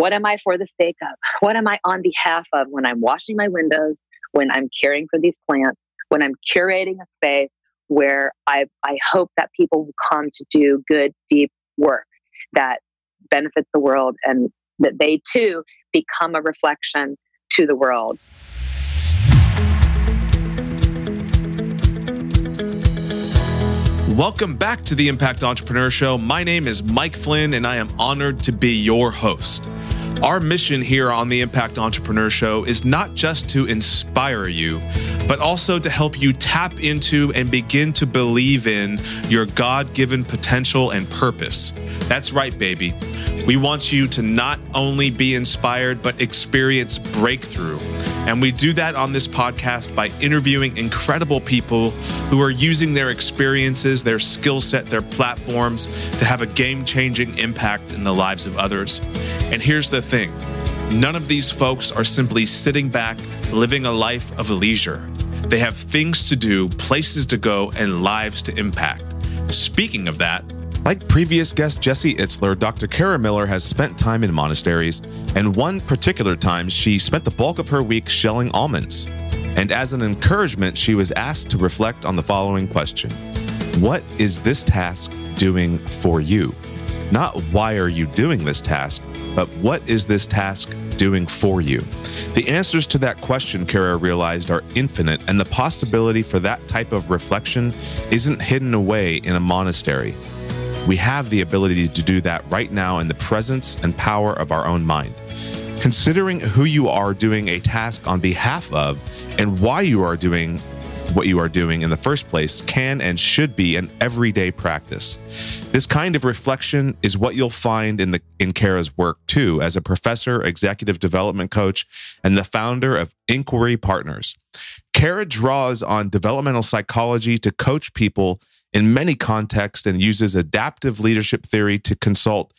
What am I for the sake of? What am I on behalf of when I'm washing my windows, when I'm caring for these plants, when I'm curating a space where I hope that people will come to do good, deep work that benefits the world and that they too become a reflection to the world. Welcome back to the Impact Entrepreneur Show. My name is Mike Flynn, and I am honored to be your host. Our mission here on the Impact Entrepreneur Show is not just to inspire you, but also to help you tap into and begin to believe in your God-given potential and purpose. That's right, baby. We want you to not only be inspired, but experience breakthrough. And we do that on this podcast by interviewing incredible people who are using their experiences, their skill set, their platforms to have a game-changing impact in the lives of others. And here's the thing. None of these folks are simply sitting back, living a life of leisure. They have things to do, places to go, and lives to impact. Speaking of that, like previous guest Jesse Itzler, Dr. Cara Miller has spent time in monasteries, and one particular time she spent the bulk of her week shelling almonds. And as an encouragement, she was asked to reflect on the following question. What is this task doing for you? Not why are you doing this task, but what is this task doing for you? The answers to that question, Cara realized, are infinite, and the possibility for that type of reflection isn't hidden away in a monastery. We have the ability to do that right now in the presence and power of our own mind. Considering who you are doing a task on behalf of and why you are doing what you are doing in the first place can and should be an everyday practice. This kind of reflection is what you'll find in Cara's work too, as a professor, executive development coach, and the founder of Inquiry Partners. Cara draws on developmental psychology to coach people in many contexts and uses adaptive leadership theory to consult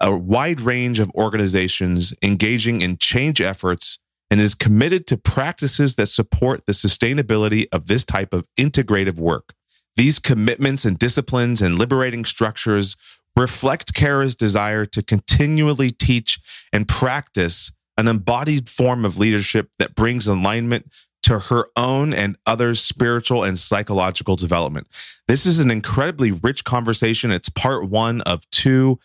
a wide range of organizations engaging in change efforts and is committed to practices that support the sustainability of this type of integrative work. These commitments and disciplines and liberating structures reflect Cara's desire to continually teach and practice an embodied form of leadership that brings alignment to her own and others' spiritual and psychological development. This is an incredibly rich conversation. It's part one of two.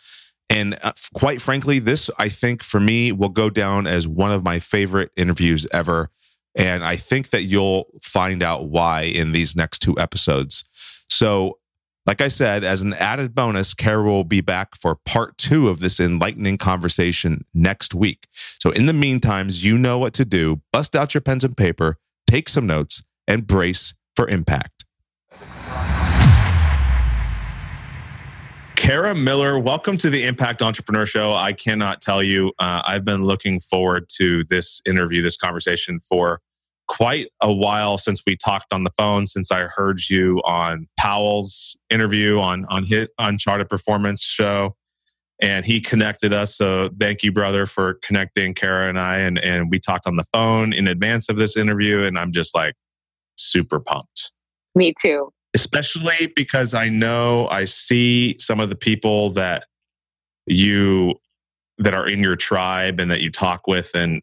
And quite frankly, this, I think, for me, will go down as one of my favorite interviews ever. And I think that you'll find out why in these next two episodes. So, like I said, as an added bonus, Cara will be back for part two of this enlightening conversation next week. So, in the meantime, you know what to do. Bust out your pens and paper. Take some notes and brace for impact. Cara Miller, welcome to the Impact Entrepreneur Show. I cannot tell you, I've been looking forward to this interview, this conversation for quite a while since we talked on the phone, since I heard you on Powell's interview on his Uncharted Performance Show. And he connected us. So thank you, brother, for connecting Cara and I. And we talked on the phone in advance of this interview. And I'm just like super pumped. Me too. Especially because I know I see some of the people that are in your tribe and that you talk with and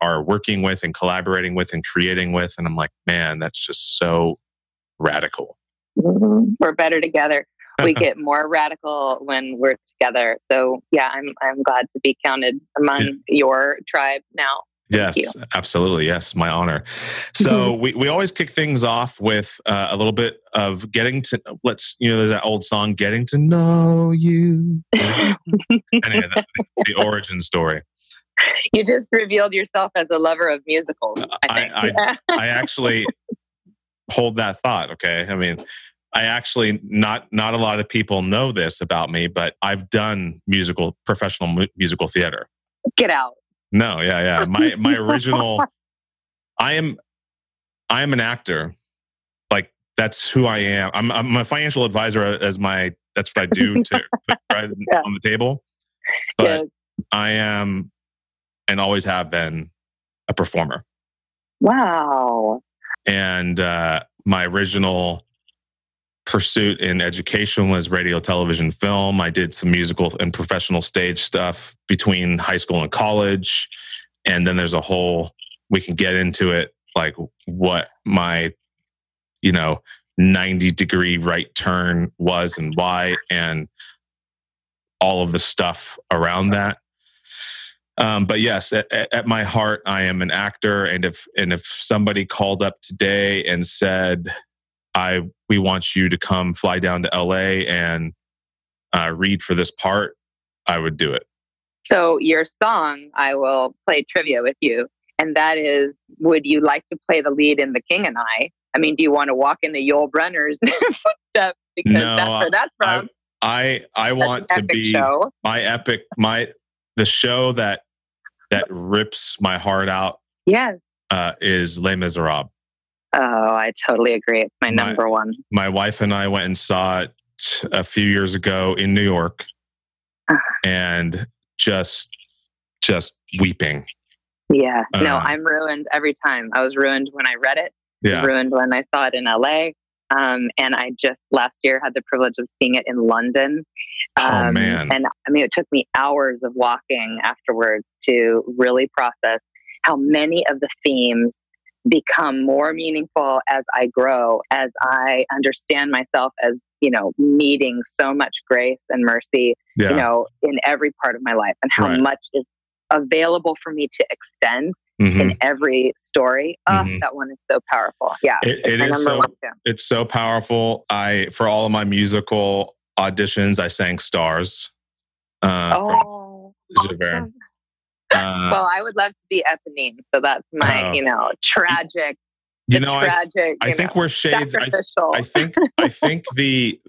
are working with and collaborating with and creating with. And I'm like, man, that's just so radical. Mm-hmm. We're better together. We get more radical when we're together. So yeah, I'm glad to be counted among your tribe now. Thank yes, you. Absolutely. Yes, my honor. So we always kick things off with a little bit of getting to, there's that old song, Getting to Know You. Anyway, that's the origin story. You just revealed yourself as a lover of musicals, I think. I actually hold that thought, okay? I mean, I actually, not a lot of people know this about me, but I've done professional musical theater. Get out. No, yeah. My original, I am an actor. Like, that's who I am. I'm a financial advisor that's what I do to put bread on the table. But yes. I am, and always have been, a performer. Wow. And my original pursuit in education was radio, television, film. I did some musical and professional stage stuff between high school and college. And then there's a whole, we can get into it, like what my, 90-degree right turn was and why, and all of the stuff around that. But yes, at my heart, I am an actor. And if somebody called up today and said, we want you to come fly down to LA and read for this part, I would do it. So your song, I will play trivia with you. And that is, would you like to play the lead in The King and I? I mean, do you want to walk into Yul Brynner's footsteps? Because no, that's where that's from. I want to be show. The show that rips my heart out. Yes, is Les Misérables. Oh, I totally agree. It's my number one. My wife and I went and saw it a few years ago in New York, and just weeping. Yeah, no, I'm ruined every time. I was ruined when I read it. Yeah. Ruined when I saw it in LA. And I just last year had the privilege of seeing it in London. And I mean, it took me hours of walking afterwards to really process how many of the themes become more meaningful as I grow, as I understand myself as, needing so much grace and mercy, in every part of my life, and how much is available for me to extend in every story. That one is so powerful. Yeah. It's so powerful. For all of my musical auditions, I sang Stars. Awesome. Well, I would love to be Eponine. So that's my, tragic. I think we're shades. I think the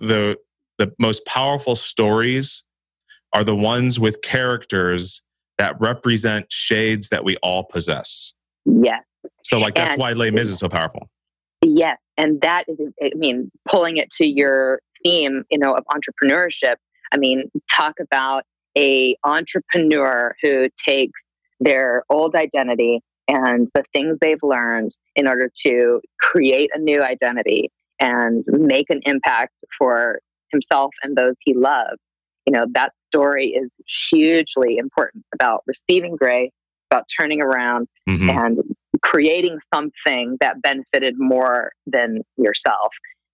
most powerful stories are the ones with characters that represent shades that we all possess. Yes. So that's why Les Mis is so powerful. Yes. And that is, pulling it to your theme, of entrepreneurship. Talk about a entrepreneur who takes their old identity and the things they've learned in order to create a new identity and make an impact for himself and those he loves. That story is hugely important, about receiving grace, about turning around and creating something that benefited more than yourself.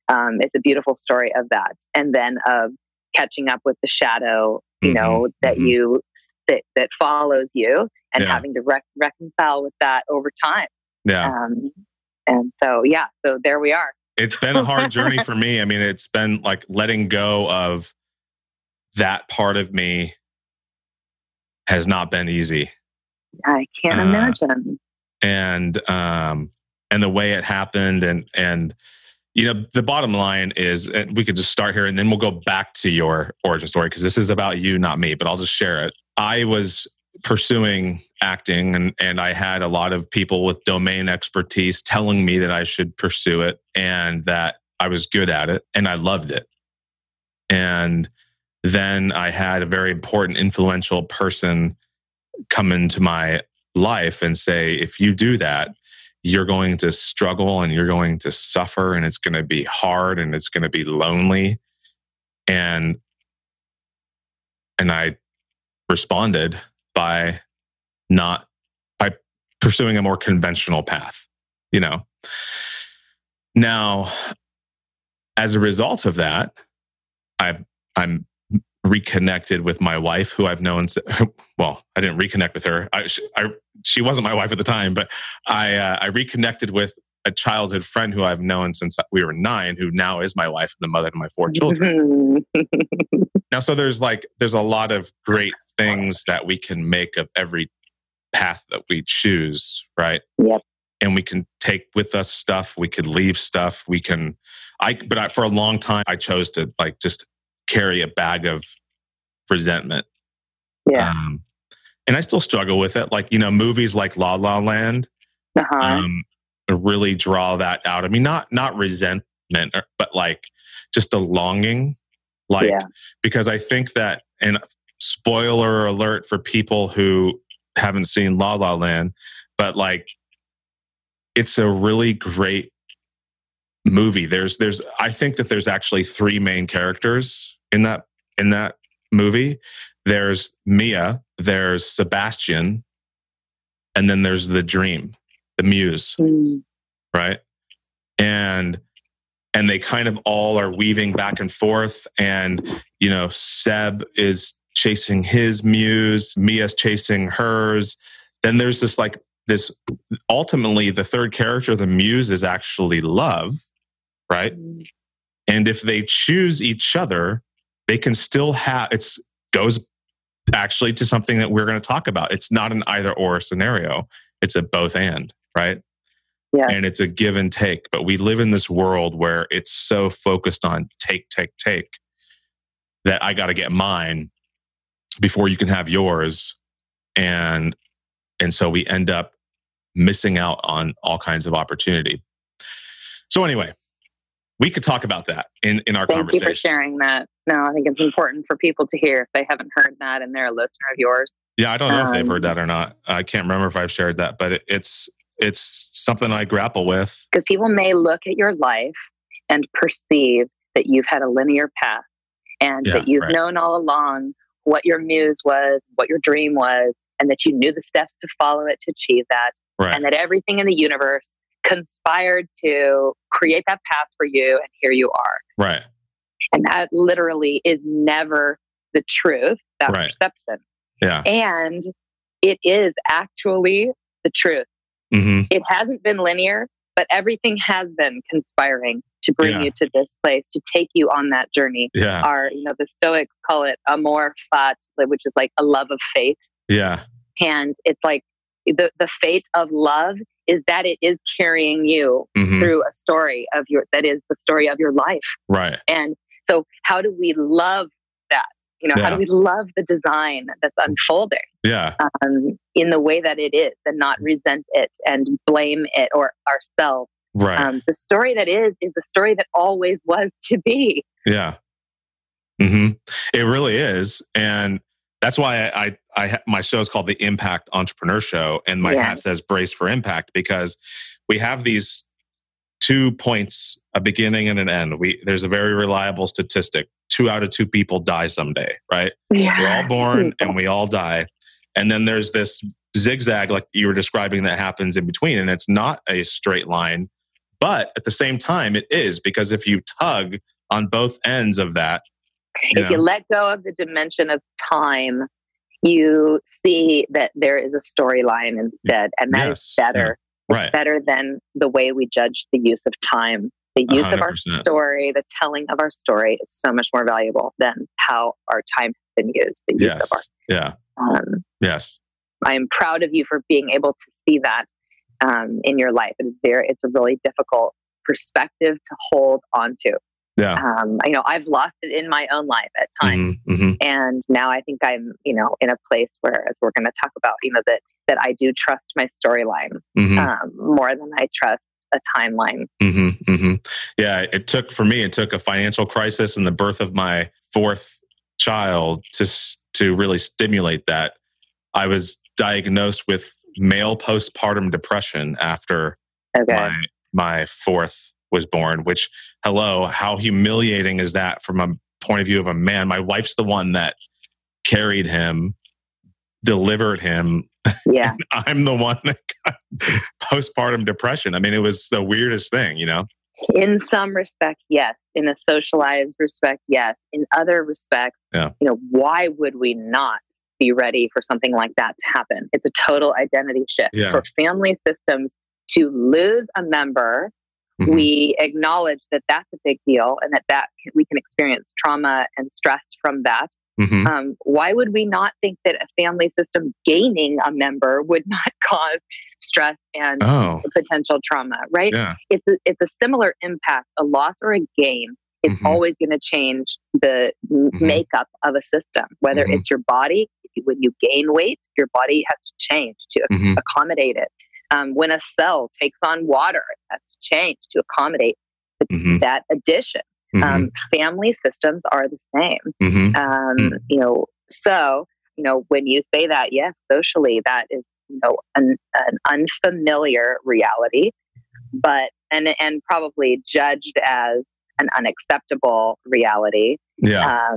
It's a beautiful story of that. And then of catching up with the shadow, that follows you, and having to reconcile with that over time. Yeah. So there we are. It's been a hard journey for me. It's been like letting go of that part of me has not been easy. I can't imagine. And the way it happened, and the bottom line is, and we could just start here and then we'll go back to your origin story, because this is about you, not me, but I'll just share it. I was pursuing acting, and I had a lot of people with domain expertise telling me that I should pursue it and that I was good at it and I loved it. And then I had a very important, influential person come into my life and say, if you do that, you're going to struggle and you're going to suffer, and it's going to be hard and it's going to be lonely. And I responded by pursuing a more conventional path, Now, as a result of that, I'm reconnected with my wife, who I've known. Well, I didn't reconnect with her. She wasn't my wife at the time, but I reconnected with a childhood friend who I've known since we were 9, who now is my wife and the mother to my 4 children. Now, so there's a lot of great things that we can make of every path that we choose, right? Yep. And we can take with us stuff. We could leave stuff. But for a long time, I chose to just carry a bag of resentment. Yeah. And I still struggle with it. Movies like La La Land really draw that out. Not resentment, but just a longing. Because I think that, and spoiler alert for people who haven't seen La La Land, but it's a really great movie. There's I think that there's actually three main characters in that movie. There's Mia, there's Sebastian, and then there's the dream, the muse, right? And they kind of all are weaving back and forth. And, you know, Seb is chasing his muse, Mia's chasing hers. Then there's this ultimately the third character, the muse, is actually love, right? And if they choose each other, they can still have, it goes actually to something that we're going to talk about. It's not an either or scenario. It's a both and, right? Yes. And it's a give and take. But we live in this world where it's so focused on take that I got to get mine before you can have yours. And so we end up missing out on all kinds of opportunity. So anyway, we could talk about that in our conversation. Thank you for sharing that. No, I think it's important for people to hear if they haven't heard that and they're a listener of yours. Yeah, I don't know if they've heard that or not. I can't remember if I've shared that, but it's something I grapple with. Because people may look at your life and perceive that you've had a linear path and that you've known all along what your muse was, what your dream was, and that you knew the steps to follow it to achieve that. Right. And that everything in the universe conspired to create that path for you, and here you are. Right. And that literally is never the truth, that perception. Yeah. And it is actually the truth. Mm-hmm. It hasn't been linear, but everything has been conspiring to bring you to this place, to take you on that journey. Yeah. The Stoics call it amor fati, which is like a love of fate. Yeah. And it's like the fate of love is that it is carrying you through a story of the story of your life. Right. And so how do we love that? How do we love the design that's unfolding? Yeah. In the way that it is, and not resent it and blame it or ourselves. Right. The story that is the story that always was to be. Yeah. Mm-hmm. It really is. And that's why I my show is called the Impact Entrepreneur Show, and my hat says brace for impact, because we have these two points, a beginning and an end. There's a very reliable statistic. 2 out of 2 people die someday, right? Yeah. We're all born and we all die. And then there's this zigzag like you were describing that happens in between, and it's not a straight line, but at the same time it is, because if you tug on both ends of that, you let go of the dimension of time, you see that there is a storyline instead, and that is better. Yeah. Right. It's better than the way we judge the use of time. The use 100%. Of our story, the telling of our story, is so much more valuable than how our time has been used. The use of our yes. I am proud of you for being able to see that in your life. It's a really difficult perspective to hold onto. Yeah. I've lost it in my own life at times. Mm-hmm. And now I think I'm, in a place where, as we're going to talk about, that I do trust my storyline more than I trust a timeline. Mm-hmm. Mm-hmm. Yeah. It took for me a financial crisis and the birth of my fourth child to really stimulate that. I was diagnosed with male postpartum depression after my fourth was born, which, hello, how humiliating is that from a point of view of a man? My wife's the one that carried him, delivered him. Yeah. I'm the one that got postpartum depression. I mean, it was the weirdest thing, In some respect, yes. In a socialized respect, yes. In other respects, why would we not be ready for something like that to happen? It's a total identity shift. Yeah. For family systems to lose a member, we acknowledge that that's a big deal, and that we can experience trauma and stress from that. Mm-hmm. Why would we not think that a family system gaining a member would not cause stress and potential trauma, right? Yeah. It's a similar impact, a loss or a gain. It's always going to change the makeup of a system, whether it's your body. When you gain weight, your body has to change to accommodate it. When a cell takes on water, it has to change to accommodate that addition. Mm-hmm. Family systems are the same. Mm-hmm. So, when you say that, yes, socially, that is, an unfamiliar reality, but and probably judged as an unacceptable reality. Yeah.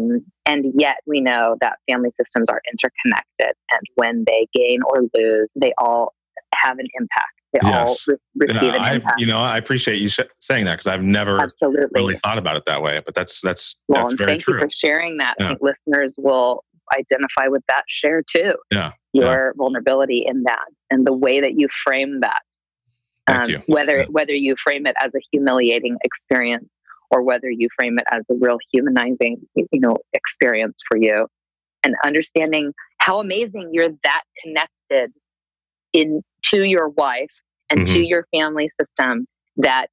And yet we know that family systems are interconnected, and when they gain or lose, they all have an impact. They all receive an impact. I appreciate you saying that, because I've never really thought about it that way, but that's very true. Thank you for sharing that. Yeah. I think listeners will identify with that share too. Yeah. Your vulnerability in that and the way that you frame that. Thank you. Whether you frame it as a humiliating experience or whether you frame it as a real humanizing, experience for you, and understanding how amazing you're that connected to your wife and to your family system, that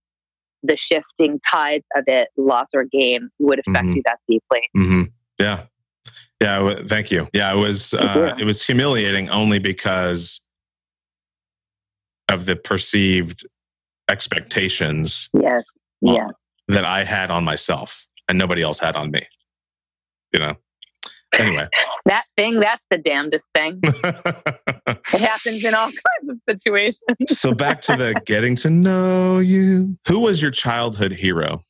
the shifting tides of it, loss or gain, would affect you that deeply. Mm-hmm. Yeah. Yeah. Thank you. Yeah. It was humiliating only because of the perceived expectations. Yes. Yeah. That I had on myself and nobody else had on me, Anyway. That thing, that's the damnedest thing. It happens in all kinds of situations. So back to the getting to know you. Who was your childhood hero?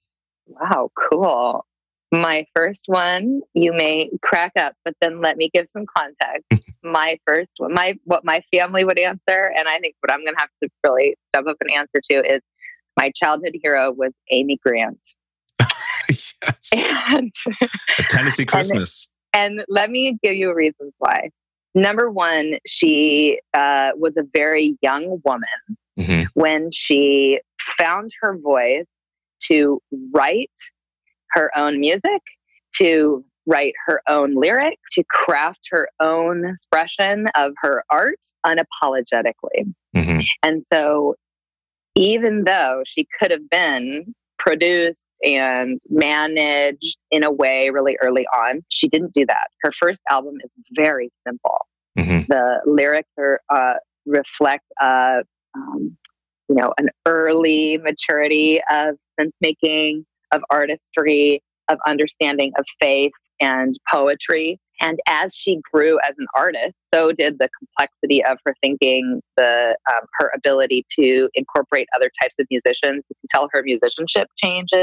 Wow, cool. My first one, you may crack up, but then let me give some context. My first one, what my family would answer, and I think what I'm going to have to really step up and answer to is, my childhood hero was Amy Grant. Yes. And, a Tennessee Christmas. And let me give you reasons why. Number one, she was a very young woman when she found her voice to write her own music, to write her own lyric, to craft her own expression of her art unapologetically. Mm-hmm. And so, even though she could have been produced and managed in a way really early on, she didn't do that. Her first album is very simple. Mm-hmm. The lyrics reflect an early maturity of sense-making, of artistry, of understanding of faith and poetry. And as she grew as an artist, so did the complexity of her thinking, her ability to incorporate other types of musicians. You can tell her musicianship changed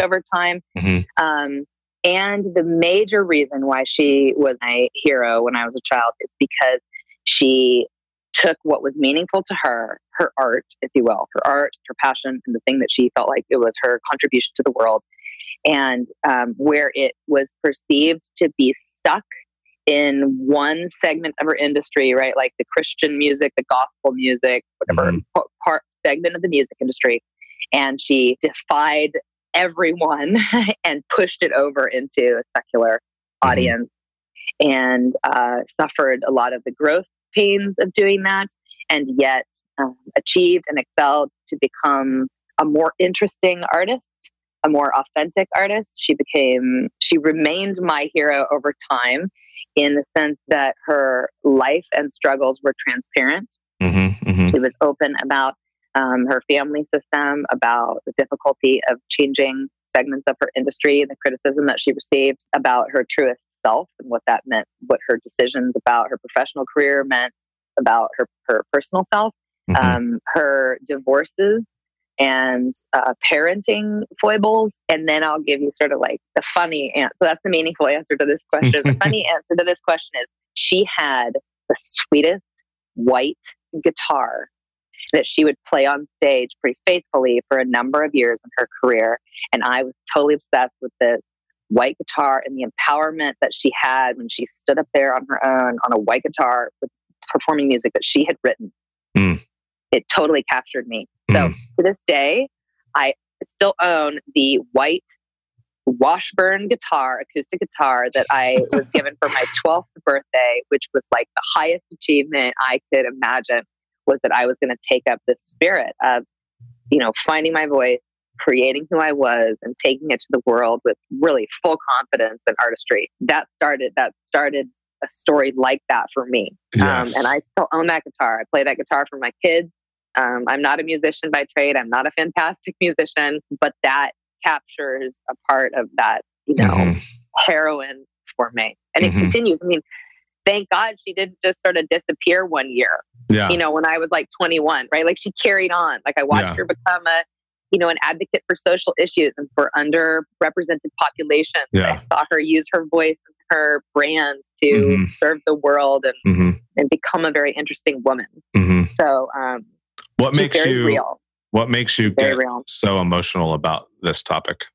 over time. Mm-hmm. And the major reason why she was my hero when I was a child is because she took what was meaningful to her, her art, if you will, her art, her passion, and the thing that she felt like it was her contribution to the world. And where it was perceived to be stuck in one segment of her industry, right? Like the Christian music, the gospel music, whatever segment of the music industry. And she defied everyone and pushed it over into a secular audience and suffered a lot of the growth pains of doing that, and yet achieved and excelled to become a more interesting artist, a more authentic artist. She remained my hero over time in the sense that her life and struggles were transparent. Mm-hmm, mm-hmm. She was open about her family system, about the difficulty of changing segments of her industry, the criticism that she received, about her truest self and what that meant, what her decisions about her professional career meant, about her personal self, her divorces, and parenting foibles. And then I'll give you sort of like the funny answer. So that's the meaningful answer to this question. The funny answer to this question is she had the sweetest white guitar that she would play on stage pretty faithfully for a number of years in her career. And I was totally obsessed with this white guitar and the empowerment that she had when she stood up there on her own on a white guitar with performing music that she had written. Mm. It totally captured me. So to this day, I still own the white Washburn acoustic guitar that I was given for my 12th birthday, which was like the highest achievement I could imagine, was that I was going to take up the spirit of, finding my voice, creating who I was, and taking it to the world with really full confidence and artistry. That started a story like that for me. Yes. And I still own that guitar. I play that guitar for my kids. I'm not a musician by trade. I'm not a fantastic musician, but that captures a part of that, heroine for me. And it continues. I mean, thank God she didn't just sort of disappear one year, when I was like 21, right? Like she carried on. Like I watched her become a you know, an advocate for social issues and for underrepresented populations. Yeah. I saw her use her voice and her brand to serve the world and become a very interesting woman. So, what makes you so emotional about this topic?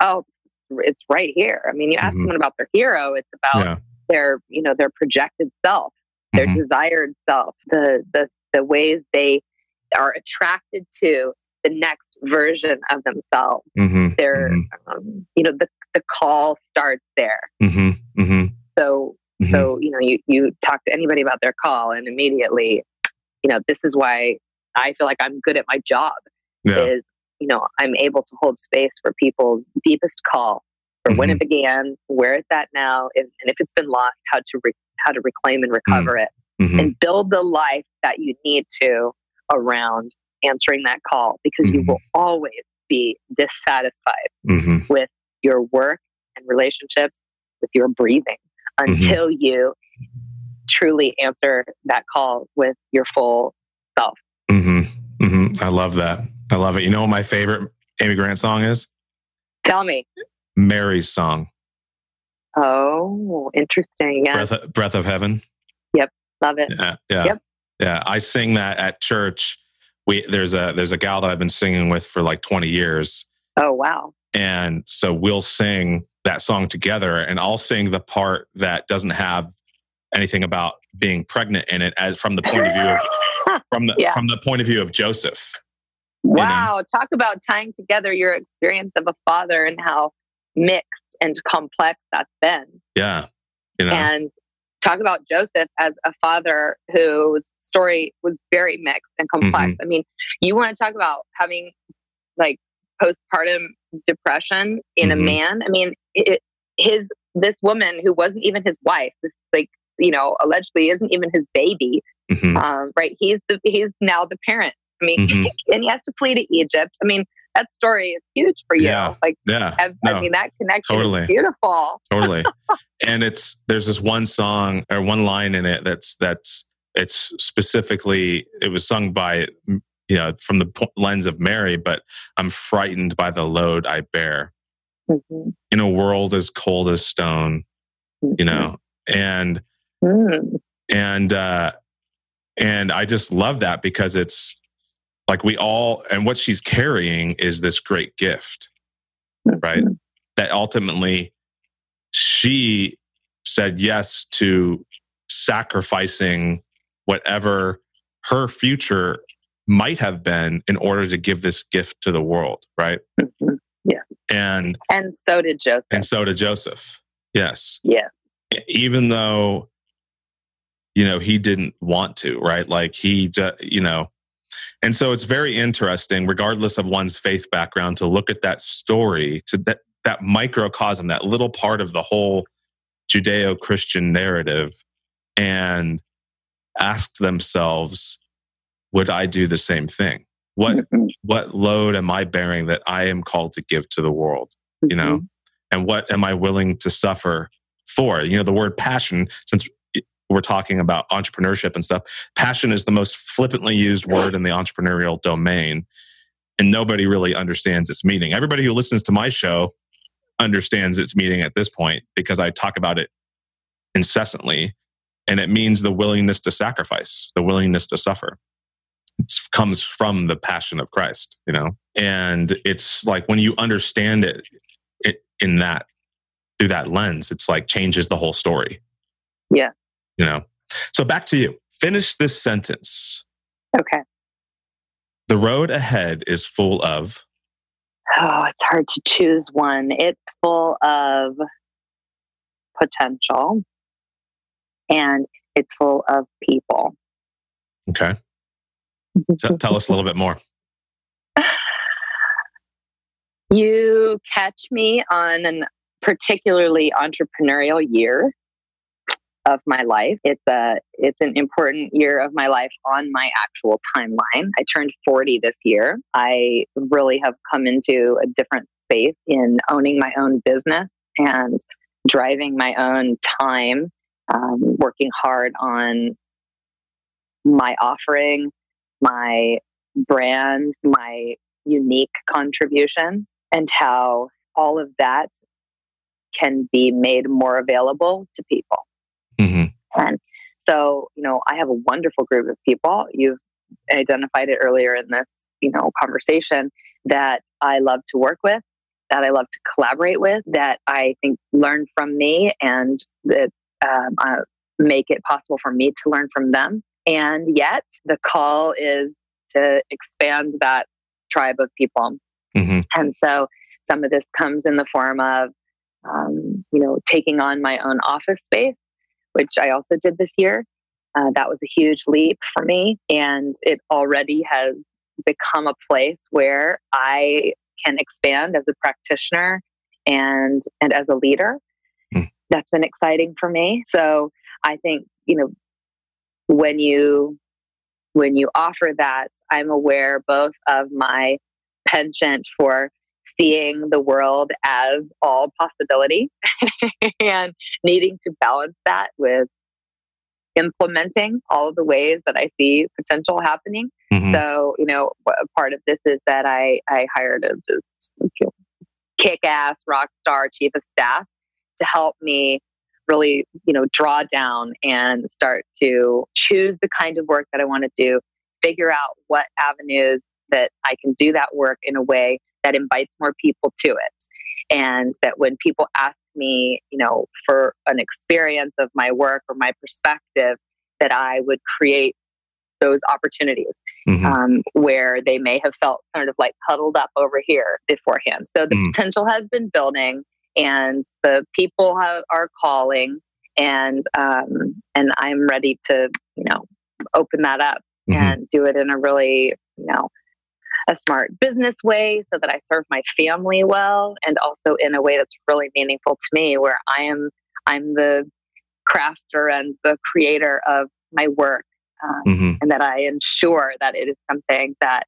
Oh, it's right here. I mean, you ask someone about their hero, it's about their, you know, their projected self, their desired self, the ways they are attracted to the next version of themselves. Their, you know, the call starts there. So, you know, you talk to anybody about their call and immediately, you know, this is why I feel like I'm good at my job is, you know, I'm able to hold space for people's deepest call for when it began, where it's at now, and if it's been lost, how to reclaim and recover it and build the life that you need to around answering that call, because you will always be dissatisfied with your work and relationships, with your breathing, until you truly answer that call with your full self. I love that. I love it. You know what my favorite Amy Grant song is? Tell me. Mary's Song. Oh, interesting. Yeah. Breath of Heaven. Yep. Love it. Yeah. Yep. Yeah. I sing that at church. There's a gal that I've been singing with for like 20 years. Oh, wow. And so we'll sing that song together, and I'll sing the part that doesn't have anything about being pregnant in it, as from the point of view of from the point of view of Joseph. Wow. You know? Talk about tying together your experience of a father and how mixed and complex that's been. Yeah. You know. And talk about Joseph as a father whose story was very mixed and complex. I mean, you want to talk about having like postpartum depression in a man. I mean, this woman who wasn't even his wife, this like, you know, allegedly isn't even his baby. Right. He's now the parent. I mean, and he has to flee to Egypt. I mean, that story is huge for you. Yeah, like, I mean, that connection is beautiful. And there's this one song or one line in it it was sung by, you know, from the lens of Mary, but I'm frightened by the load I bear in a world as cold as stone, you know, and I just love that, because it's like what she's carrying is this great gift, right? That ultimately she said yes to sacrificing whatever her future might have been in order to give this gift to the world, right? Yeah. And so did Joseph. Yes. Yeah. Even though, you know, he didn't want to, right? Like he, you know, and so it's very interesting, regardless of one's faith background, to look at that story, to that microcosm, that little part of the whole Judeo-Christian narrative, and ask themselves, would I do the same thing? What load am I bearing that I am called to give to the world? You know, and what am I willing to suffer for? You know, the word passion, since we're talking about entrepreneurship and stuff, passion is the most flippantly used word in the entrepreneurial domain, and nobody really understands its meaning. Everybody who listens to my show understands its meaning at this point, because I talk about it incessantly, and it means the willingness to sacrifice, the willingness to suffer. It comes from the passion of Christ, you know? And it's like when you understand it in that, through that lens, it's like changes the whole story. Yeah. You know, so back to you. Finish this sentence. Okay. The road ahead is full of... Oh, it's hard to choose one. It's full of potential and it's full of people. Okay. Tell us a little bit more. You catch me on a particularly entrepreneurial year of my life. It's an important year of my life on my actual timeline. I turned 40 this year. I really have come into a different space in owning my own business and driving my own time, working hard on my offering, my brand, my unique contribution and how all of that can be made more available to people. Mm-hmm. And so, you know, I have a wonderful group of people. You've identified it earlier in this, you know, conversation that I love to work with, that I love to collaborate with, that I think learn from me and that make it possible for me to learn from them. And yet the call is to expand that tribe of people. Mm-hmm. And so some of this comes in the form of, you know, taking on my own office space, which I also did this year. That was a huge leap for me. And it already has become a place where I can expand as a practitioner and as a leader. Mm. That's been exciting for me. So I think, you know, when you offer that, I'm aware both of my penchant for seeing the world as all possibility and needing to balance that with implementing all of the ways that I see potential happening. Mm-hmm. So, you know, part of this is that I hired a just kick-ass rock star chief of staff to help me really, you know, draw down and start to choose the kind of work that I want to do, figure out what avenues that I can do that work in a way that invites more people to it. And that when people ask me, you know, for an experience of my work or my perspective, that I would create those opportunities where they may have felt sort of like huddled up over here beforehand. So the potential has been building and the people are calling and I'm ready to, you know, open that up and do it in a really, you know, a smart business way so that I serve my family well, and also in a way that's really meaningful to me, where I'm the crafter and the creator of my work, and that I ensure that it is something that,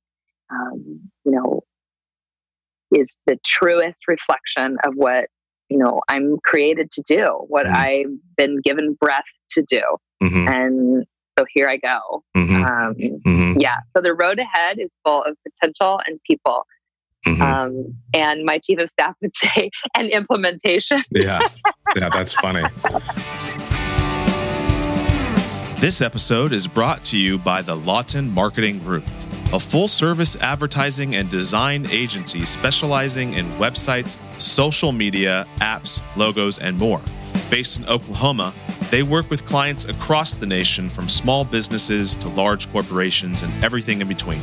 you know, is the truest reflection of what, you know, I'm created to do, what I've been given breath to do. Mm-hmm. And so here I go. Yeah. So the road ahead is full of potential and people. Mm-hmm. And my chief of staff would say, and implementation. Yeah, that's funny. This episode is brought to you by the Lawton Marketing Group, a full-service advertising and design agency specializing in websites, social media, apps, logos, and more. Based in Oklahoma, they work with clients across the nation, from small businesses to large corporations and everything in between.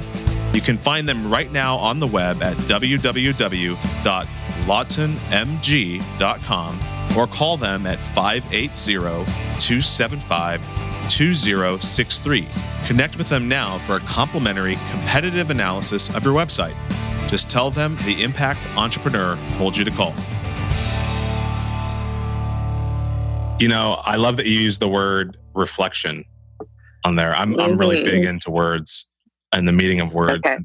You can find them right now on the web at www.LawtonMG.com or call them at 580-275-2063. Connect with them now for a complimentary competitive analysis of your website. Just tell them the Impact Entrepreneur told you to call. You know, I love that you use the word reflection on there. I'm really big into words and the meaning of words. Okay.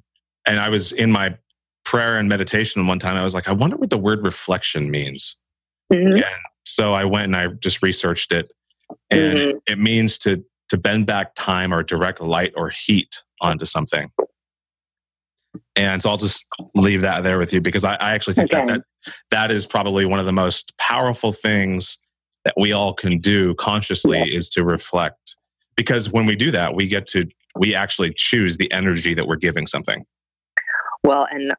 And I was in my prayer and meditation one time. I was like, I wonder what the word reflection means. Mm-hmm. And so I went and I just researched it. And it means to bend back time or direct light or heat onto something. And so I'll just leave that there with you, because I actually think that is probably one of the most powerful things that we all can do consciously is to reflect. Because when we do that, we actually choose the energy that we're giving something. Well, and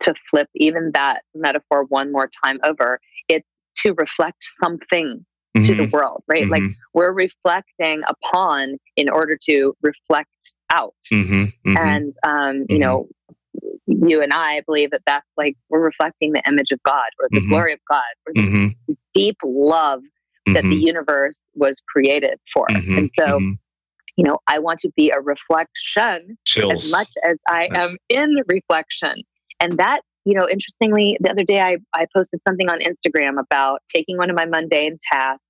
to flip even that metaphor one more time over, it's to reflect something to the world, right? Like we're reflecting upon in order to reflect out. And, you know, you and I believe that that's like, we're reflecting the image of God or the glory of God or the deep love that the universe was created for. And so, you know, I want to be a reflection as much as I am in reflection. And that, you know, interestingly, the other day I posted something on Instagram about taking one of my mundane tasks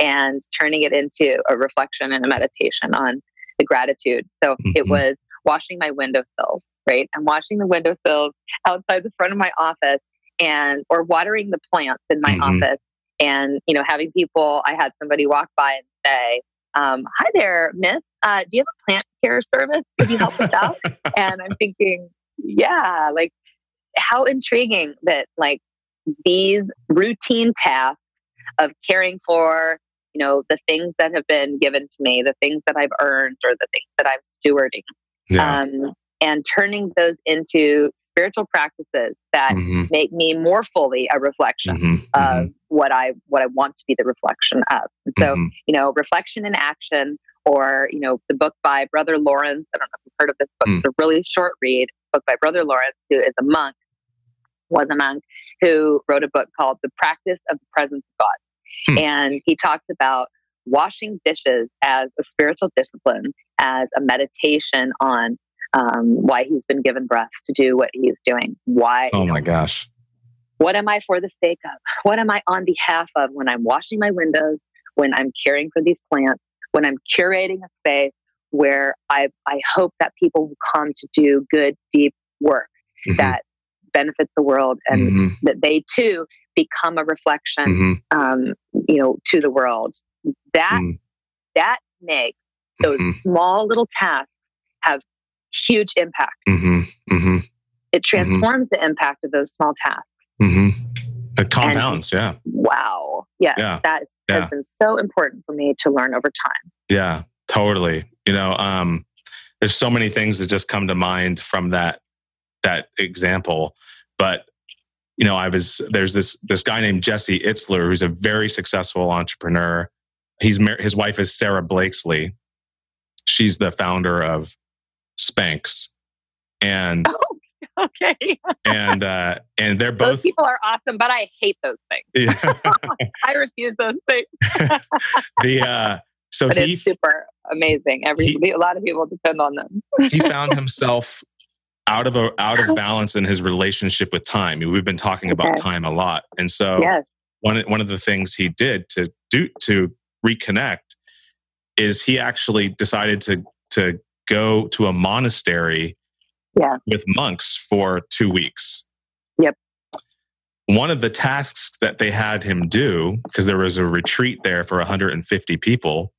and turning it into a reflection and a meditation on the gratitude. So it was washing my windowsills, right? I'm washing the windowsills outside the front of my office or watering the plants in my office. And, you know, having people, I had somebody walk by and say, hi there, miss, do you have a plant care service? Could you help us out? And I'm thinking, yeah, like how intriguing that like these routine tasks of caring for, you know, the things that have been given to me, the things that I've earned or the things that I'm stewarding, and turning those into spiritual practices that make me more fully a reflection of what I want to be the reflection of. And so, you know, reflection in action, or, you know, the book by Brother Lawrence. I don't know if you've heard of this book. It's a really short read book by Brother Lawrence, who is a monk, was a monk who wrote a book called The Practice of the Presence of God. And he talks about washing dishes as a spiritual discipline, as a meditation on why he's been given breath to do what he's doing. Why? Oh, you know, my gosh. What am I for the sake of? What am I on behalf of when I'm washing my windows, when I'm caring for these plants, when I'm curating a space where I hope that people will come to do good, deep work that benefits the world, and that they too become a reflection, you know, to the world. That, that makes those small little tasks have huge impact. It transforms the impact of those small tasks. It compounds. And, wow. That has been so important for me to learn over time. Yeah, totally. You know, there's so many things that just come to mind from that example. But, you know, there's this guy named Jesse Itzler, who's a very successful entrepreneur. His wife is Sarah Blakely. She's the founder of Spanx, and and they're both, those people are awesome, but I hate those things. Yeah. I refuse those things. But it's super amazing. A lot of people depend on them. He found himself out of balance in his relationship with time. We've been talking about time a lot, and so one of the things he did to reconnect is he actually decided to go to a monastery with monks for 2 weeks. Yep. One of the tasks that they had him do, because there was a retreat there for 150 people,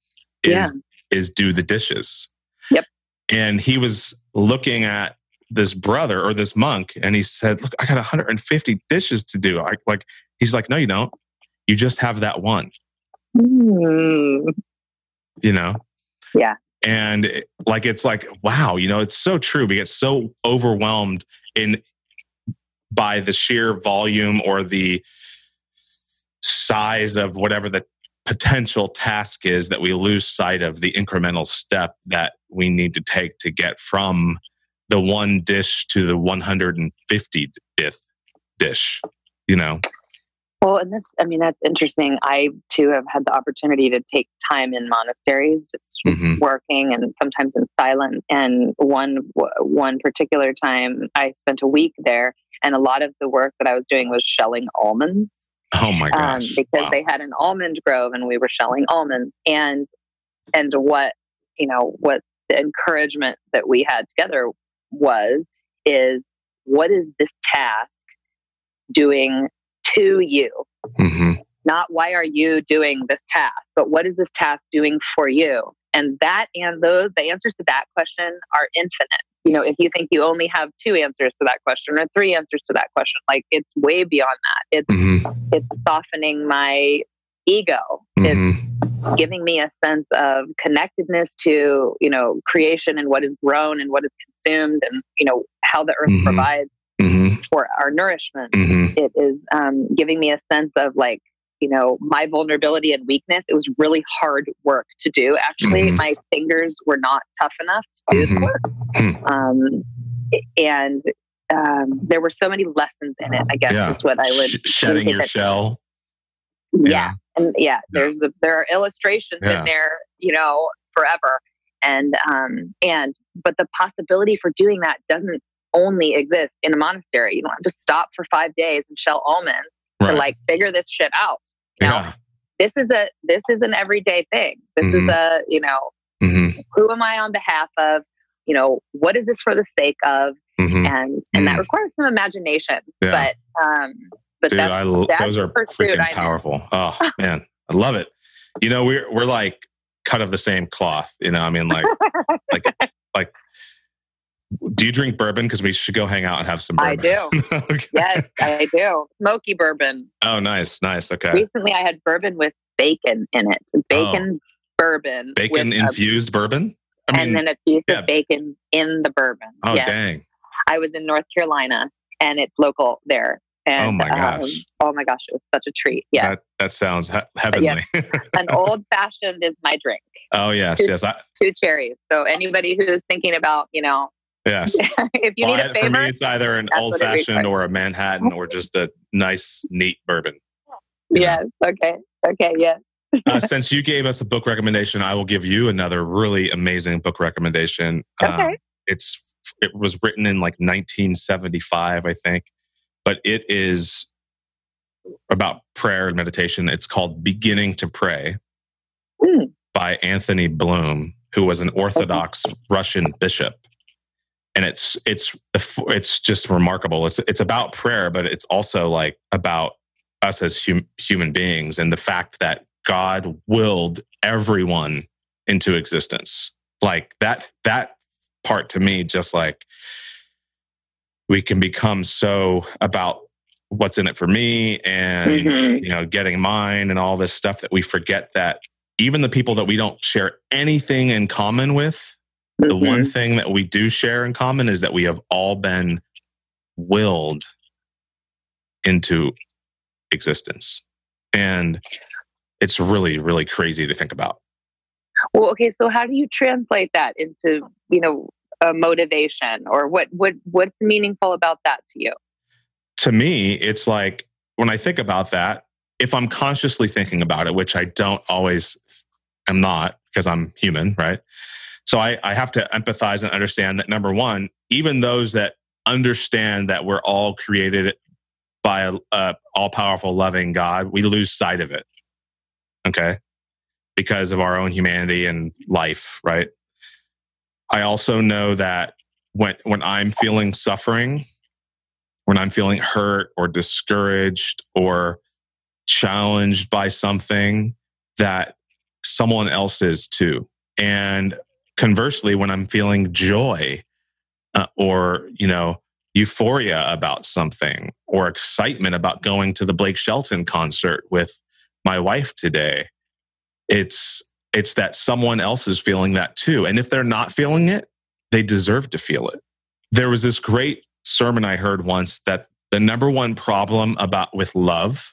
is do the dishes. Yep. And he was looking at this brother or this monk, and he said, "Look, I got 150 dishes to do." He's like, "No, you don't. You just have that one." You know? Yeah. And it's like, wow, you know, it's so true. We get so overwhelmed by the sheer volume or the size of whatever the potential task is that we lose sight of the incremental step that we need to take to get from the one dish to the 150th dish, you know? Well, and that's interesting. I too have had the opportunity to take time in monasteries, just working, and sometimes in silence. And one particular time I spent a week there, and a lot of the work that I was doing was shelling almonds. Oh my gosh. Because they had an almond grove and we were shelling almonds, and what the encouragement that we had together is what is this task doing to you? Not why are you doing this task, but what is this task doing for you? And the answers to that question are infinite. You know, if you think you only have 2 answers to that question or 3 answers to that question, like it's way beyond that. It's softening my ego. It's giving me a sense of connectedness to, you know, creation and what is grown and what is consumed and, you know, how the earth provides for our nourishment. It is giving me a sense of like, you know, my vulnerability and weakness. It was really hard work to do. Actually, my fingers were not tough enough to do the work. There were so many lessons in it, I guess, is what I would... Shedding your shell. There are illustrations in there, you know, forever. But the possibility for doing that doesn't only exist in a monastery. You don't have to stop for 5 days and shell almonds to like figure this shit out. You know, this is an everyday thing. This is a, you know, who am I on behalf of? You know, what is this for the sake of? And that requires some imagination. Yeah. But dude, those are freaking powerful. Oh man, I love it. You know, we're like cut of the same cloth. You know, I mean, like Do you drink bourbon? Because we should go hang out and have some bourbon. I do. Okay. Yes, I do. Smoky bourbon. Oh, nice. Nice. Okay. Recently, I had bourbon with bacon in it. Bacon bourbon. Bacon-infused bourbon? And then a piece of bacon in the bourbon. Oh, yes. Dang. I was in North Carolina, and it's local there. And, oh my gosh, it was such a treat. Yeah. That sounds heavenly. Yes. An old-fashioned is my drink. Oh, yes. Two cherries. So anybody who's thinking about, yes. If you need a favor. For me, it's either an old-fashioned or a Manhattan or just a nice, neat bourbon. Yes. Know? Okay. Yes. Since you gave us a book recommendation, I will give you another really amazing book recommendation. Okay. It was written in like 1975, I think, but it is about prayer and meditation. It's called Beginning to Pray by Anthony Bloom, who was an Orthodox Russian bishop, and it's just remarkable. It's about prayer, but it's also like about us as human beings and the fact that God willed everyone into existence. Like that part to me, just like we can become so about what's in it for me and getting mine and all this stuff that we forget that even the people that we don't share anything in common with, the one thing that we do share in common is that we have all been willed into existence. And it's really, really crazy to think about. Well, okay. So how do you translate that into, a motivation, or what's meaningful about that to you? To me, it's like, when I think about that, if I'm consciously thinking about it, which I don't always, I'm not, because I'm human, right? So I have to empathize and understand that, number one, even those that understand that we're all created by an all-powerful, loving God, we lose sight of it. Okay. Because of our own humanity and life, right? I also know that when I'm feeling suffering, when I'm feeling hurt or discouraged or challenged by something, that someone else is too. And conversely, when I'm feeling joy or euphoria about something or excitement about going to the Blake Shelton concert with my wife today, it's that someone else is feeling that too. And if they're not feeling it, they deserve to feel it. There was this great sermon I heard once that the number one problem with love,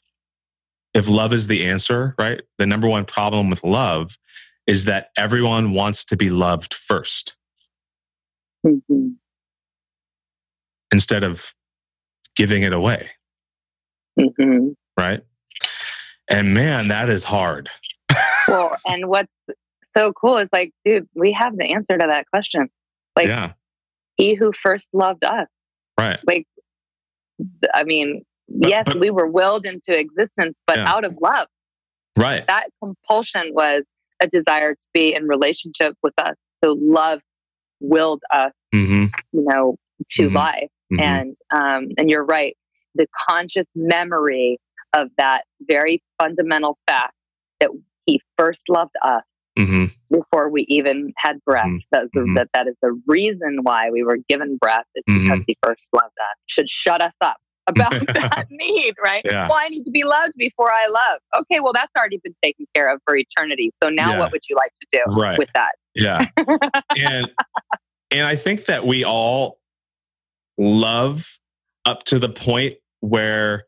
if love is the answer, right? The number one problem with love is that everyone wants to be loved first. Instead of giving it away. Right? And man, that is hard. Well, and what's so cool is like, dude, we have the answer to that question. Like, He who first loved us. Right. Like, I mean, but we were willed into existence, but out of love. Right. That compulsion was a desire to be in relationship with us. So love willed us, to life. And you're right. The conscious memory of that very fundamental fact that he first loved us before we even had breath. That is the reason why we were given breath, is because he first loved us. Should shut us up about that need, right? Yeah. Well, I need to be loved before I love. Okay, well, that's already been taken care of for eternity. So now what would you like to do with that? Yeah. and I think that we all love up to the point where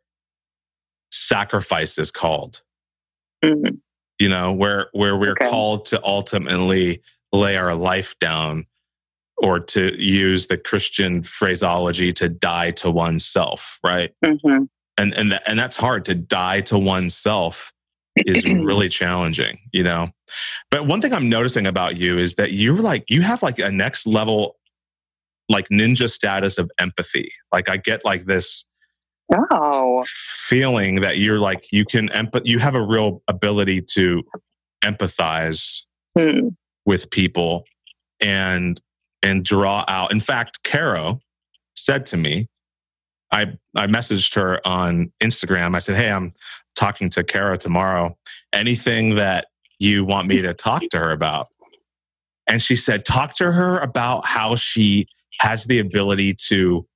sacrifice is called, where we're called to ultimately lay our life down, or to use the Christian phraseology, to die to oneself, right? And that's hard. To die to oneself is really challenging, But one thing I'm noticing about you is that you have a next level, like ninja status of empathy. Like I get like this feeling that you're like, you can you have a real ability to empathize with people and draw out. In fact, Caro said to me, I messaged her on Instagram. I said, "Hey, I'm talking to Caro tomorrow. Anything that you want me to talk to her about?" And she said, "Talk to her about how she has the ability to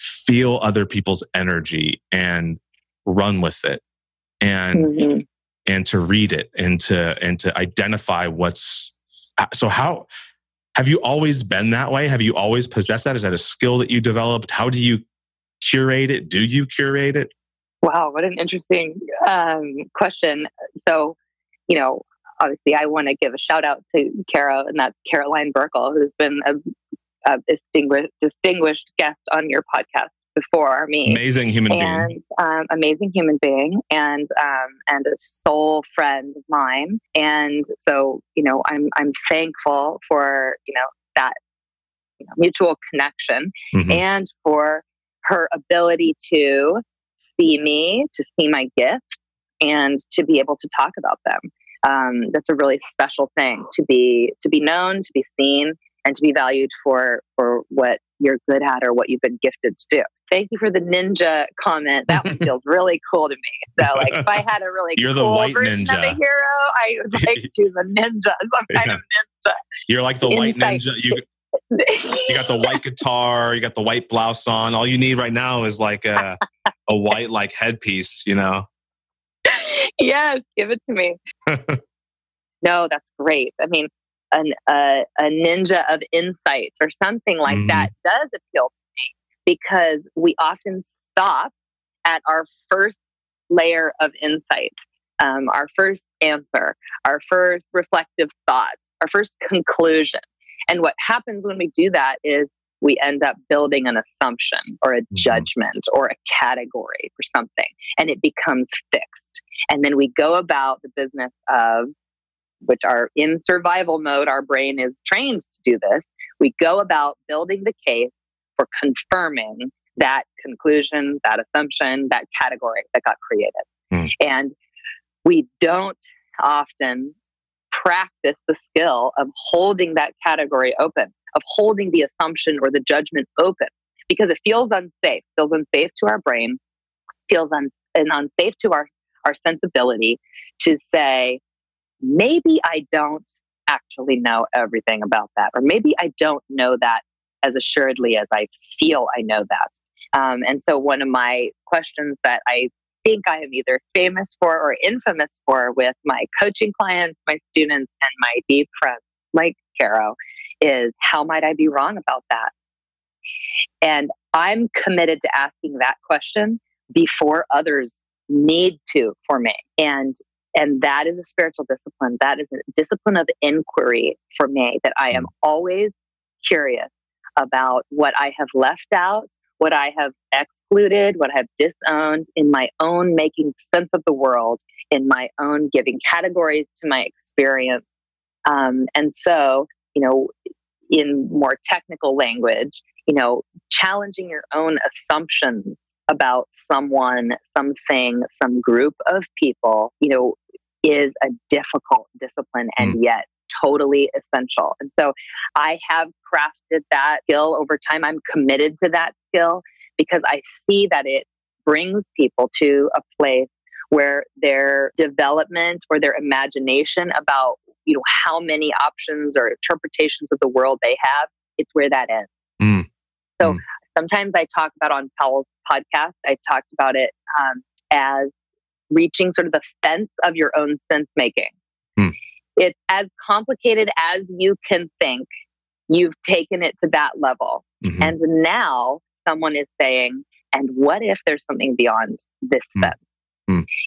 feel other people's energy and run with it, and and to read it, and to identify what's... So how... Have you always been that way? Have you always possessed that? Is that a skill that you developed? How do you curate it? Do you curate it? Wow, what an interesting question. So, you know, obviously I want to give a shout out to Cara, and that's Caroline Burkle, who's been a distinguished guest on your podcast before me. Amazing human being. Amazing human being, and a soul friend of mine. And so, you know, I'm thankful for, you know, that, you know, mutual connection, and for her ability to see me, to see my gifts, and to be able to talk about them. That's a really special thing, to be known, to be seen, and to be valued for what you're good at or what you've been gifted to do. Thank you for the ninja comment. That one feels really cool to me. So, like, if I had a really you're cool the white version ninja. Of a hero, I would like to be a ninja, some kind of ninja. You're like the white ninja. You got the white guitar. You got the white blouse on. All you need right now is like a white like headpiece. You know. Yes, give it to me. No, that's great. I mean, a ninja of insights or something like that does appeal to me, because we often stop at our first layer of insight, our first answer, our first reflective thought, our first conclusion. And what happens when we do that is we end up building an assumption or a judgment or a category or something, and it becomes fixed. And then we go about the business of, which are in survival mode, our brain is trained to do this. We go about building the case for confirming that conclusion, that assumption, that category that got created. And we don't often practice the skill of holding that category open, of holding the assumption or the judgment open, because it feels unsafe to our brain, feels unsafe to our sensibility to say, maybe I don't actually know everything about that, or maybe I don't know that as assuredly as I feel I know that. And so one of my questions that I think I am either famous for or infamous for with my coaching clients, my students, and my deep friends like Caro is, how might I be wrong about that? And I'm committed to asking that question before others need to for me. And that is a spiritual discipline. That is a discipline of inquiry for me, that I am always curious about what I have left out, what I have excluded, what I have disowned in my own making sense of the world, in my own giving categories to my experience. And so, you know, in more technical language, you know, challenging your own assumptions about someone, something, some group of people, you know, is a difficult discipline and yet totally essential. And so I have crafted that skill over time. I'm committed to that skill because I see that it brings people to a place where their development or their imagination about, you know, how many options or interpretations of the world they have, it's where that ends. So sometimes I talk about on Powell's podcast, I talked about it as reaching sort of the fence of your own sense making. It's as complicated as you can think. You've taken it to that level. And now someone is saying, and what if there's something beyond this fence?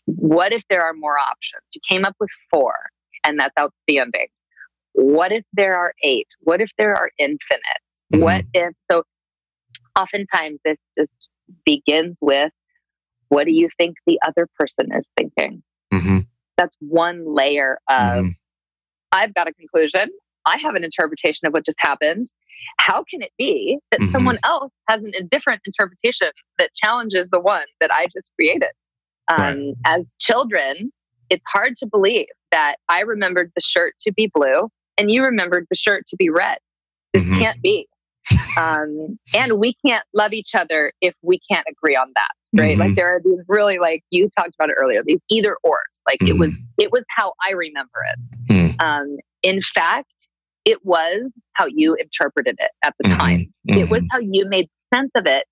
What if there are more options? You came up with 4, and that's outstanding. What if there are 8? What if there are infinite? What if... So oftentimes this just begins with, what do you think the other person is thinking? That's one layer of, I've got a conclusion. I have an interpretation of what just happened. How can it be that someone else has a different interpretation that challenges the one that I just created? Right. As children, it's hard to believe that I remembered the shirt to be blue and you remembered the shirt to be red. This can't be. And we can't love each other if we can't agree on that, right? Like there are these really, like you talked about it earlier, these either ors. Like it was how I remember it. In fact, It was how you interpreted it at the time. Mm-hmm. It was how you made sense of it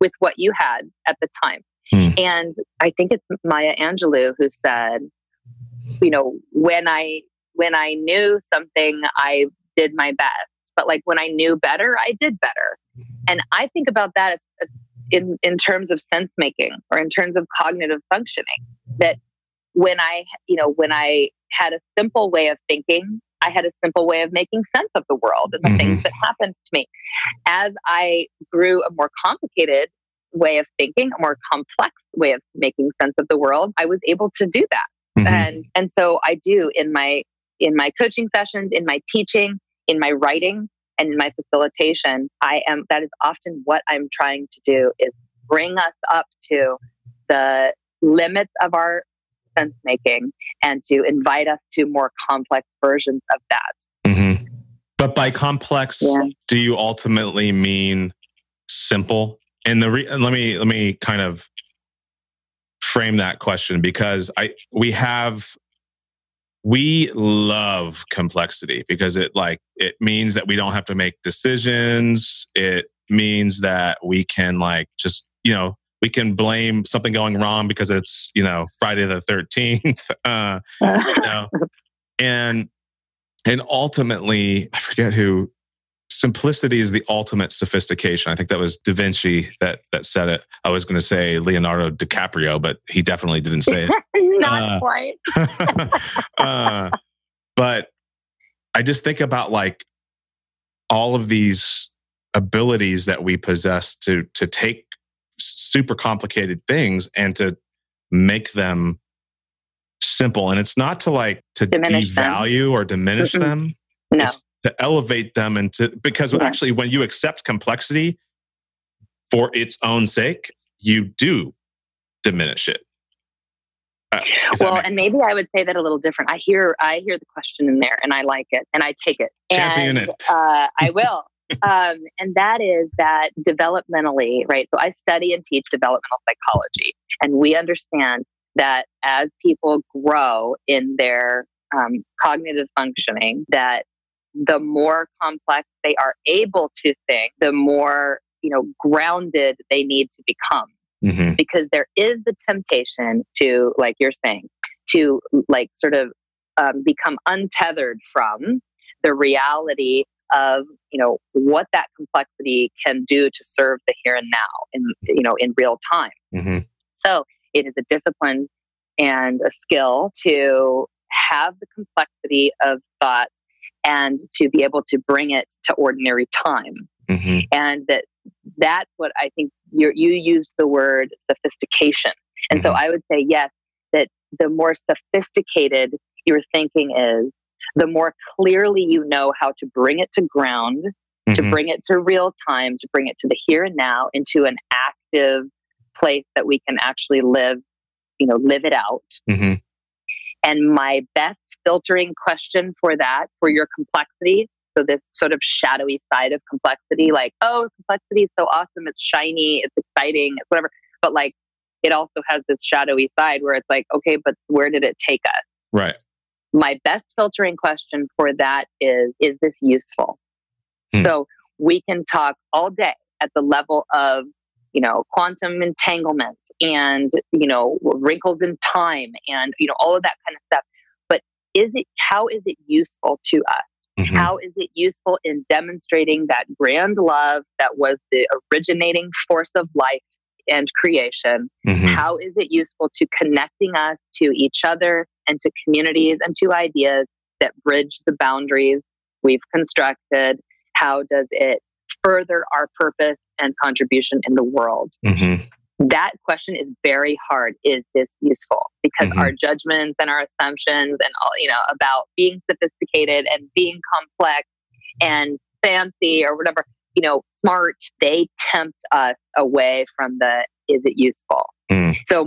with what you had at the time. Mm. And I think it's Maya Angelou who said, you know, when I knew something, I did my best. But like when I knew better, I did better. And I think about that as in terms of sense making or in terms of cognitive functioning, that when I had a simple way of thinking, I had a simple way of making sense of the world and the things that happened to me. As I grew a more complicated way of thinking, a more complex way of making sense of the world, I was able to do that. Mm-hmm. And so I do in my coaching sessions, in my teaching, in my writing, and in my facilitation, that is often what I'm trying to do, is bring us up to the limits of our sense making and to invite us to more complex versions of that. Mm-hmm. But by complex, do you ultimately mean simple? And let me kind of frame that question, because we love complexity because it means that we don't have to make decisions. It means that we can we can blame something going wrong because it's, Friday the 13th. And ultimately, I forget who, simplicity is the ultimate sophistication. I think that was Da Vinci that said it. I was going to say Leonardo DiCaprio, but he definitely didn't say it. Not quite. But I just think about all of these abilities that we possess to take super complicated things and to make them simple. And it's not to to diminish devalue them or diminish them. No. It's to elevate them because actually when you accept complexity for its own sake, you do diminish it. And maybe I would say that a little different. I hear the question in there and I like it and I take it. Champion and, it. I will. And that is that developmentally, right? So I study and teach developmental psychology, and we understand that as people grow in their cognitive functioning, that the more complex they are able to think, the more grounded they need to become, because there is the temptation to, like you're saying, to sort of become untethered from the reality of what that complexity can do to serve the here and now in real time. Mm-hmm. So it is a discipline and a skill to have the complexity of thought and to be able to bring it to ordinary time. Mm-hmm. And that's what I think you used the word sophistication. And so I would say yes, that the more sophisticated your thinking is, the more clearly you know how to bring it to ground, to bring it to real time, to bring it to the here and now, into an active place that we can actually live it out. Mm-hmm. And my best filtering question for that, for your complexity, so this sort of shadowy side of complexity, complexity is so awesome, it's shiny, it's exciting, it's whatever. But it also has this shadowy side where it's okay, but where did it take us? Right. My best filtering question for that is this useful? Hmm. So we can talk all day at the level of, quantum entanglement and, wrinkles in time and, all of that kind of stuff. But how is it useful to us? Mm-hmm. How is it useful in demonstrating that grand love that was the originating force of life and creation? Mm-hmm. How is it useful to connecting us to each other and to communities and to ideas that bridge the boundaries we've constructed? How does it further our purpose and contribution in the world? Mm-hmm. That question is very hard. Is this useful? Because our judgments and our assumptions and all, about being sophisticated and being complex and fancy or whatever, smart, they tempt us away from the, is it useful? Mm. So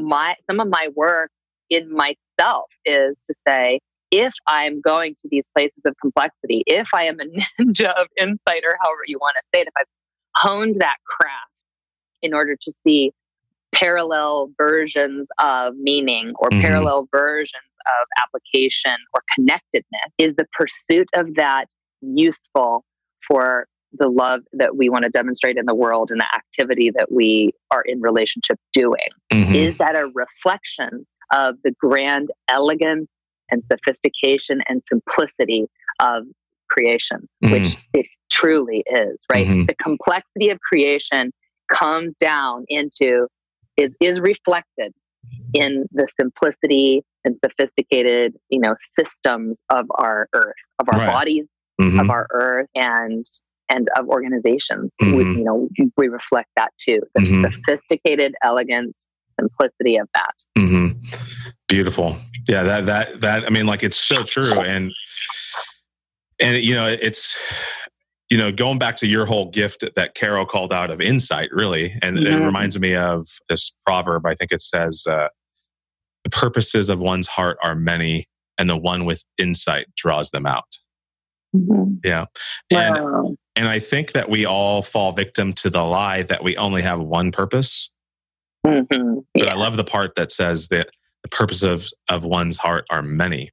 some of my work in myself is to say, if I'm going to these places of complexity, if I am a ninja of insight, or however you want to say it, if I've honed that craft in order to see parallel versions of meaning or parallel versions of application or connectedness, is the pursuit of that useful for the love that we want to demonstrate in the world and the activity that we are in relationship doing? Mm-hmm. Is that a reflection of the grand elegance and sophistication and simplicity of creation, which it truly is, right? Mm-hmm. The complexity of creation comes down into, is reflected in the simplicity and sophisticated, systems of our earth, of our bodies, of our earth, and of organizations. We, we reflect that too. The sophisticated, elegant simplicity of that. Beautiful. Yeah. That, I mean, like, it's so true. And, it's, going back to your whole gift that Carol called out of insight, really. And it reminds me of this proverb. I think it says, the purposes of one's heart are many, and the one with insight draws them out. Yeah. And I think that we all fall victim to the lie that we only have one purpose. But I love the part that says that the purposes of one's heart are many.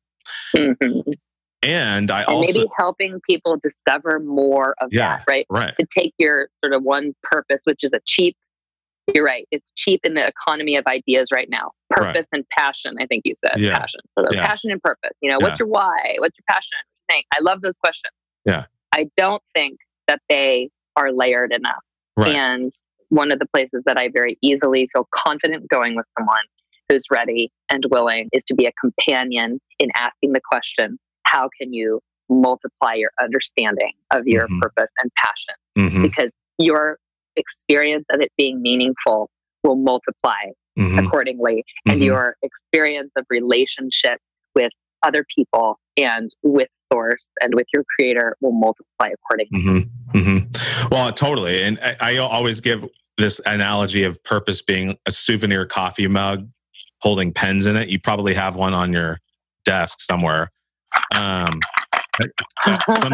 And I also... maybe helping people discover more of that, right? Right. To take your sort of one purpose, which is a cheap... You're right. It's cheap in the economy of ideas right now. Purpose and passion, I think you said. Yeah. Passion. So passion and purpose. What's your why? What's your passion? I love those questions. Yeah. I don't think that they are layered enough. Right. And one of the places that I very easily feel confident going with someone who's ready and willing is to be a companion in asking the question, how can you multiply your understanding of your purpose and passion? Because your experience of it being meaningful will multiply accordingly. And your experience of relationship with other people and with source and with your creator will multiply accordingly. Well, totally. And I always give this analogy of purpose being a souvenir coffee mug holding pens in it. You probably have one on your desk somewhere. Some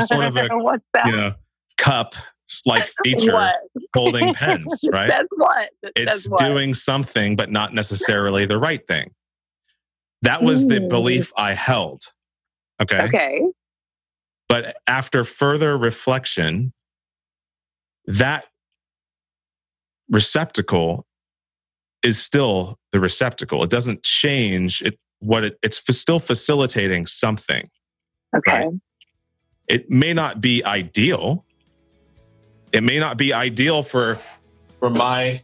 sort of a cup-like feature holding pens, right? That's what. It's doing something, but not necessarily the right thing. That was the belief I held. Okay. But after further reflection, that receptacle is still the receptacle. It doesn't change it. It's still facilitating something. Okay. Right? It may not be ideal. It may not be ideal for my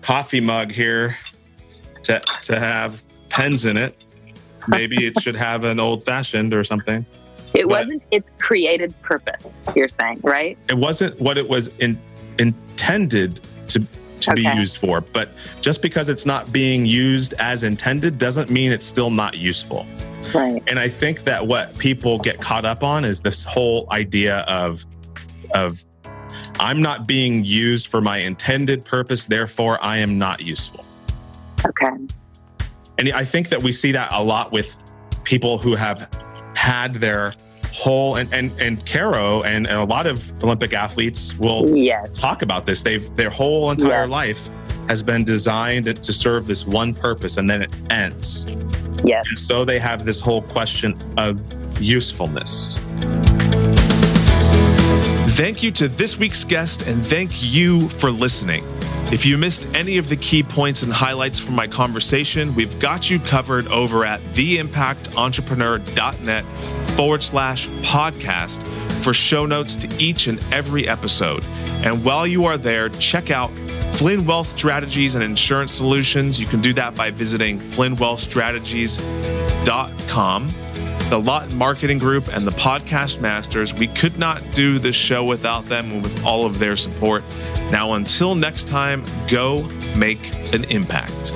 coffee mug here to have pens in it. Maybe it should have an old-fashioned or something. It wasn't its created purpose, you're saying, right? It wasn't what it was intended to be used for. But just because it's not being used as intended doesn't mean it's still not useful. Right. And I think that what people get caught up on is this whole idea of I'm not being used for my intended purpose, therefore I am not useful. Okay. And I think that we see that a lot with people who have had their whole and Caro and a lot of Olympic athletes will talk about this. Their whole entire life has been designed to serve this one purpose, and then it ends. Yes. And so they have this whole question of usefulness. Thank you to this week's guest, and thank you for listening. If you missed any of the key points and highlights from my conversation, we've got you covered over at theimpactentrepreneur.net/podcast for show notes to each and every episode. And while you are there, check out Flynn Wealth Strategies and Insurance Solutions. You can do that by visiting FlynnWealthStrategies.com. The Lawton Marketing Group and the Podcast Masters. We could not do this show without them and with all of their support. Now, until next time, go make an impact.